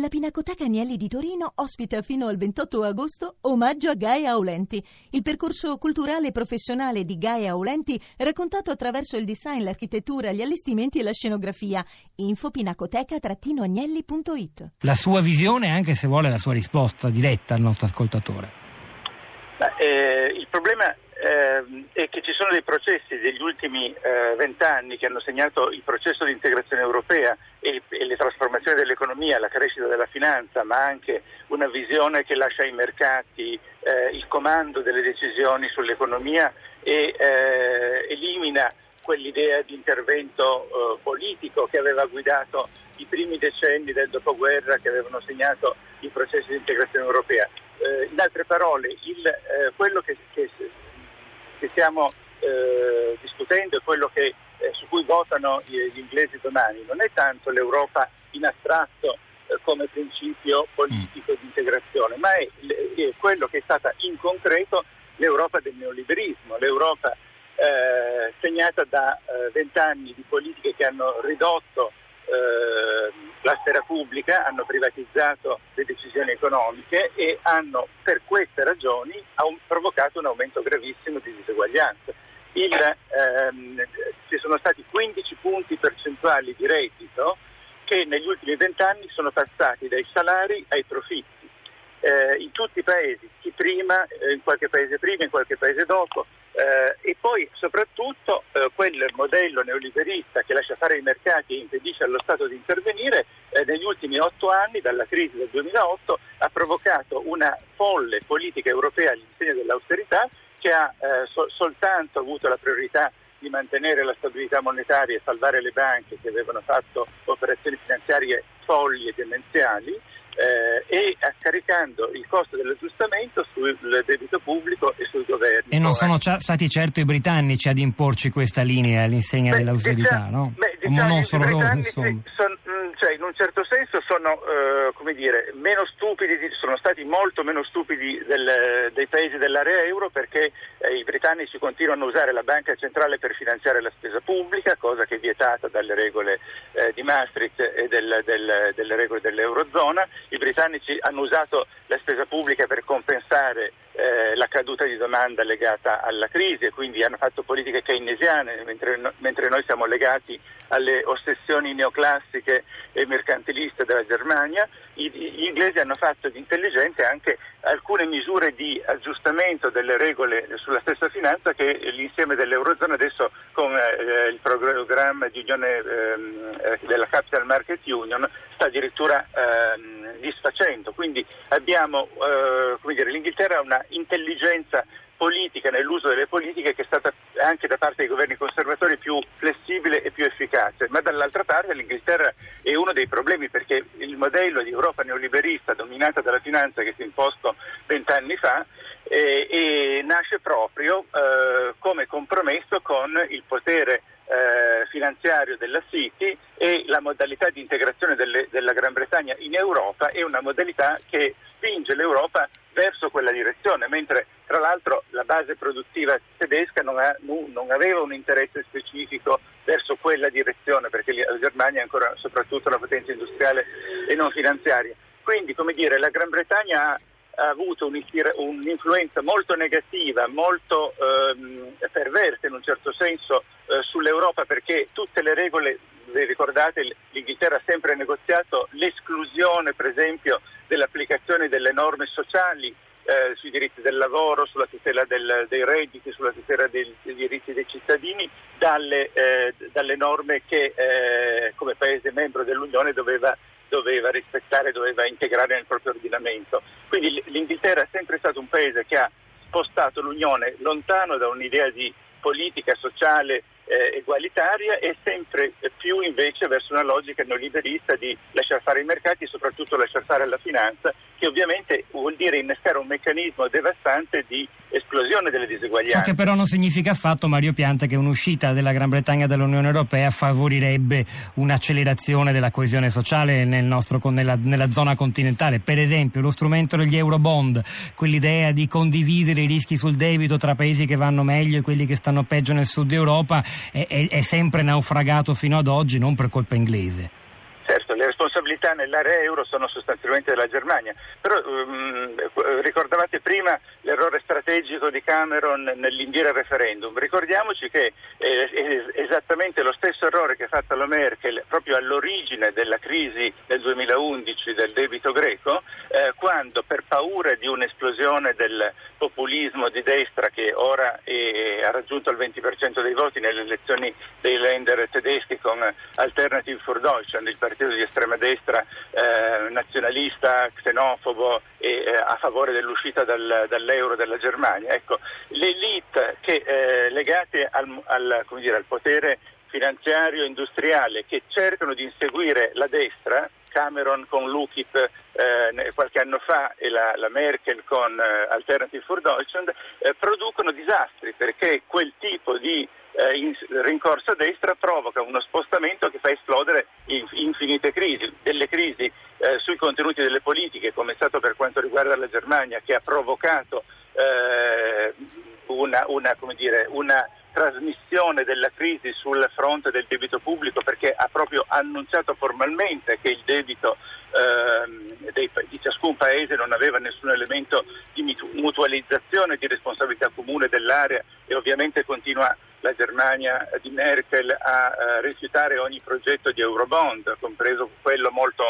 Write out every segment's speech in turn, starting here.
La Pinacoteca Agnelli di Torino ospita fino al 28 agosto Omaggio a Gaia Aulenti, il percorso culturale e professionale di Gaia Aulenti raccontato attraverso il design, l'architettura, gli allestimenti e la scenografia. Info pinacoteca-agnelli.it. La sua visione, anche se vuole la sua risposta diretta al nostro ascoltatore. Il problema è che ci sono dei processi degli ultimi 20 anni che hanno segnato il processo di integrazione europea e le trasformazioni dell'economia, la crescita della finanza, ma anche una visione che lascia ai mercati il comando delle decisioni sull'economia e elimina quell'idea di intervento politico che aveva guidato i primi decenni del dopoguerra, che avevano segnato i processi di integrazione europea. In altre parole, quello che stiamo discutendo è quello che su cui votano gli inglesi domani. Non è tanto l'Europa in astratto come principio politico di integrazione, ma è quello che è stata in concreto l'Europa del neoliberismo, l'Europa segnata da 20 anni di politiche che hanno ridotto la sfera pubblica, hanno privatizzato le decisioni economiche e hanno per queste ragioni provocato un aumento gravissimo di diseguaglianza. Ci sono stati 15 punti percentuali di reddito che negli ultimi 20 anni sono passati dai salari ai profitti, in tutti i paesi, chi prima, in qualche paese prima, in qualche paese dopo, e poi soprattutto quel modello neoliberista che lascia fare i mercati e impedisce allo Stato di intervenire, negli ultimi 8 anni, dalla crisi del 2008, ha provocato una folle politica europea all'insegna dell'austerità, che ha soltanto avuto la priorità di mantenere la stabilità monetaria e salvare le banche che avevano fatto operazioni finanziarie folli e demenziali, e caricando il costo dell'aggiustamento sul debito pubblico e sul governo. E non sono stati certo i britannici ad imporci questa linea all'insegna dell'austerità, no? Non solo loro, insomma. Cioè, in un certo senso sono meno stupidi, sono stati molto meno stupidi dei paesi dell'area euro, perché i britannici continuano a usare la banca centrale per finanziare la spesa pubblica, cosa che è vietata dalle regole di Maastricht e delle regole dell'eurozona. I britannici hanno usato la spesa pubblica per compensare la caduta di domanda legata alla crisi, e quindi hanno fatto politiche keynesiane, mentre noi siamo legati alle ossessioni neoclassiche e mercantiliste della Germania. Gli inglesi hanno fatto di intelligente anche alcune misure di aggiustamento delle regole sulla stessa finanza che l'insieme dell'eurozona adesso, con il programma di unione della Capital Market Union, sta addirittura disfacendo. Quindi abbiamo l'Inghilterra ha una intelligenza politica nell'uso delle politiche che è stata anche da parte dei governi conservatori più flessibile e più efficace, ma dall'altra parte l'Inghilterra è uno dei problemi, perché il modello di Europa neoliberista dominata dalla finanza che si è imposto 20 anni fa nasce proprio come compromesso con il potere finanziario della City, e la modalità di integrazione della Gran Bretagna in Europa è una modalità che spinge l'Europa verso quella direzione, mentre tra l'altro la base produttiva tedesca non aveva un interesse specifico verso quella direzione, perché la Germania è ancora soprattutto una potenza industriale e non finanziaria. Quindi, la Gran Bretagna ha avuto un'influenza molto negativa, molto perversa in un certo senso sull'Europa, perché tutte le regole, vi ricordate, l'Inghilterra ha sempre negoziato l'esclusione, per esempio, dell'applicazione delle norme sociali sui diritti del lavoro, sulla tutela dei redditi, sulla tutela dei diritti dei cittadini, dalle norme che come Paese membro dell'Unione doveva rispettare, doveva integrare nel proprio ordinamento. Quindi l'Inghilterra è sempre stato un Paese che ha spostato l'Unione lontano da un'idea di politica sociale egualitaria, e sempre più invece verso una logica neoliberista di lasciar fare i mercati e soprattutto lasciar fare la finanza, che ovviamente vuol dire innescare un meccanismo devastante di esplosione delle diseguaglianze. Ciò che però non significa affatto, Mario Pianta, che un'uscita della Gran Bretagna dall'Unione Europea favorirebbe un'accelerazione della coesione sociale nella zona continentale. Per esempio, lo strumento degli Eurobond, quell'idea di condividere i rischi sul debito tra paesi che vanno meglio e quelli che stanno peggio nel sud Europa, è sempre naufragato fino ad oggi, non per colpa inglese. Certo, le responsabilità nell'area euro sono sostanzialmente della Germania, però ricordavate prima l'errore strategico di Cameron nell'indire il referendum. Ricordiamoci che è esattamente lo stesso errore che ha fatto la Merkel proprio all'origine della crisi del 2011 del debito greco, quando per paura di un'esplosione del populismo di destra che ora ha raggiunto il 20% dei voti nelle elezioni dei Länder tedeschi con Alternative für Deutschland, il partito di estrema destra nazionalista, xenofobo e a favore dell'uscita dall'euro della Germania. Ecco, l'elite che legate al potere finanziario e industriale che cercano di inseguire la destra, Cameron con l'UKIP qualche anno fa e la Merkel con Alternative für Deutschland, producono disastri, perché quel tipo di rincorsa a destra provoca uno spostamento che fa esplodere infinite crisi, delle crisi sui contenuti delle politiche, come è stato per quanto riguarda la Germania, che ha provocato una trasmissione della crisi sul fronte del debito pubblico, perché ha proprio annunciato formalmente che il debito di ciascun paese non aveva nessun elemento di mutualizzazione, di responsabilità comune dell'area, e ovviamente continua la Germania di Merkel a rifiutare ogni progetto di Eurobond, compreso quello molto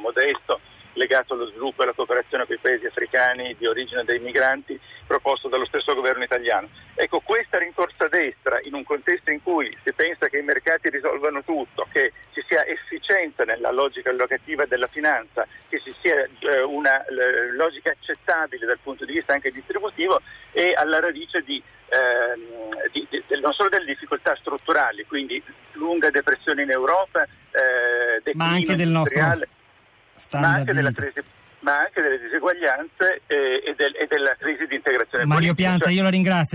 modesto legato allo sviluppo e alla cooperazione con i paesi africani di origine dei migranti proposto dallo stesso governo italiano. Ecco, questa rincorsa a destra, in un contesto in cui si pensa che i mercati risolvano tutto, che ci sia efficienza nella logica allocativa della finanza, che ci sia una logica accettabile dal punto di vista anche distributivo, è alla radice non solo delle difficoltà strutturali, quindi lunga depressione in Europa, declino, ma anche del nostro ma anche delle diseguaglianze e della crisi di integrazione politica. Mario Pianta, io la ringrazio.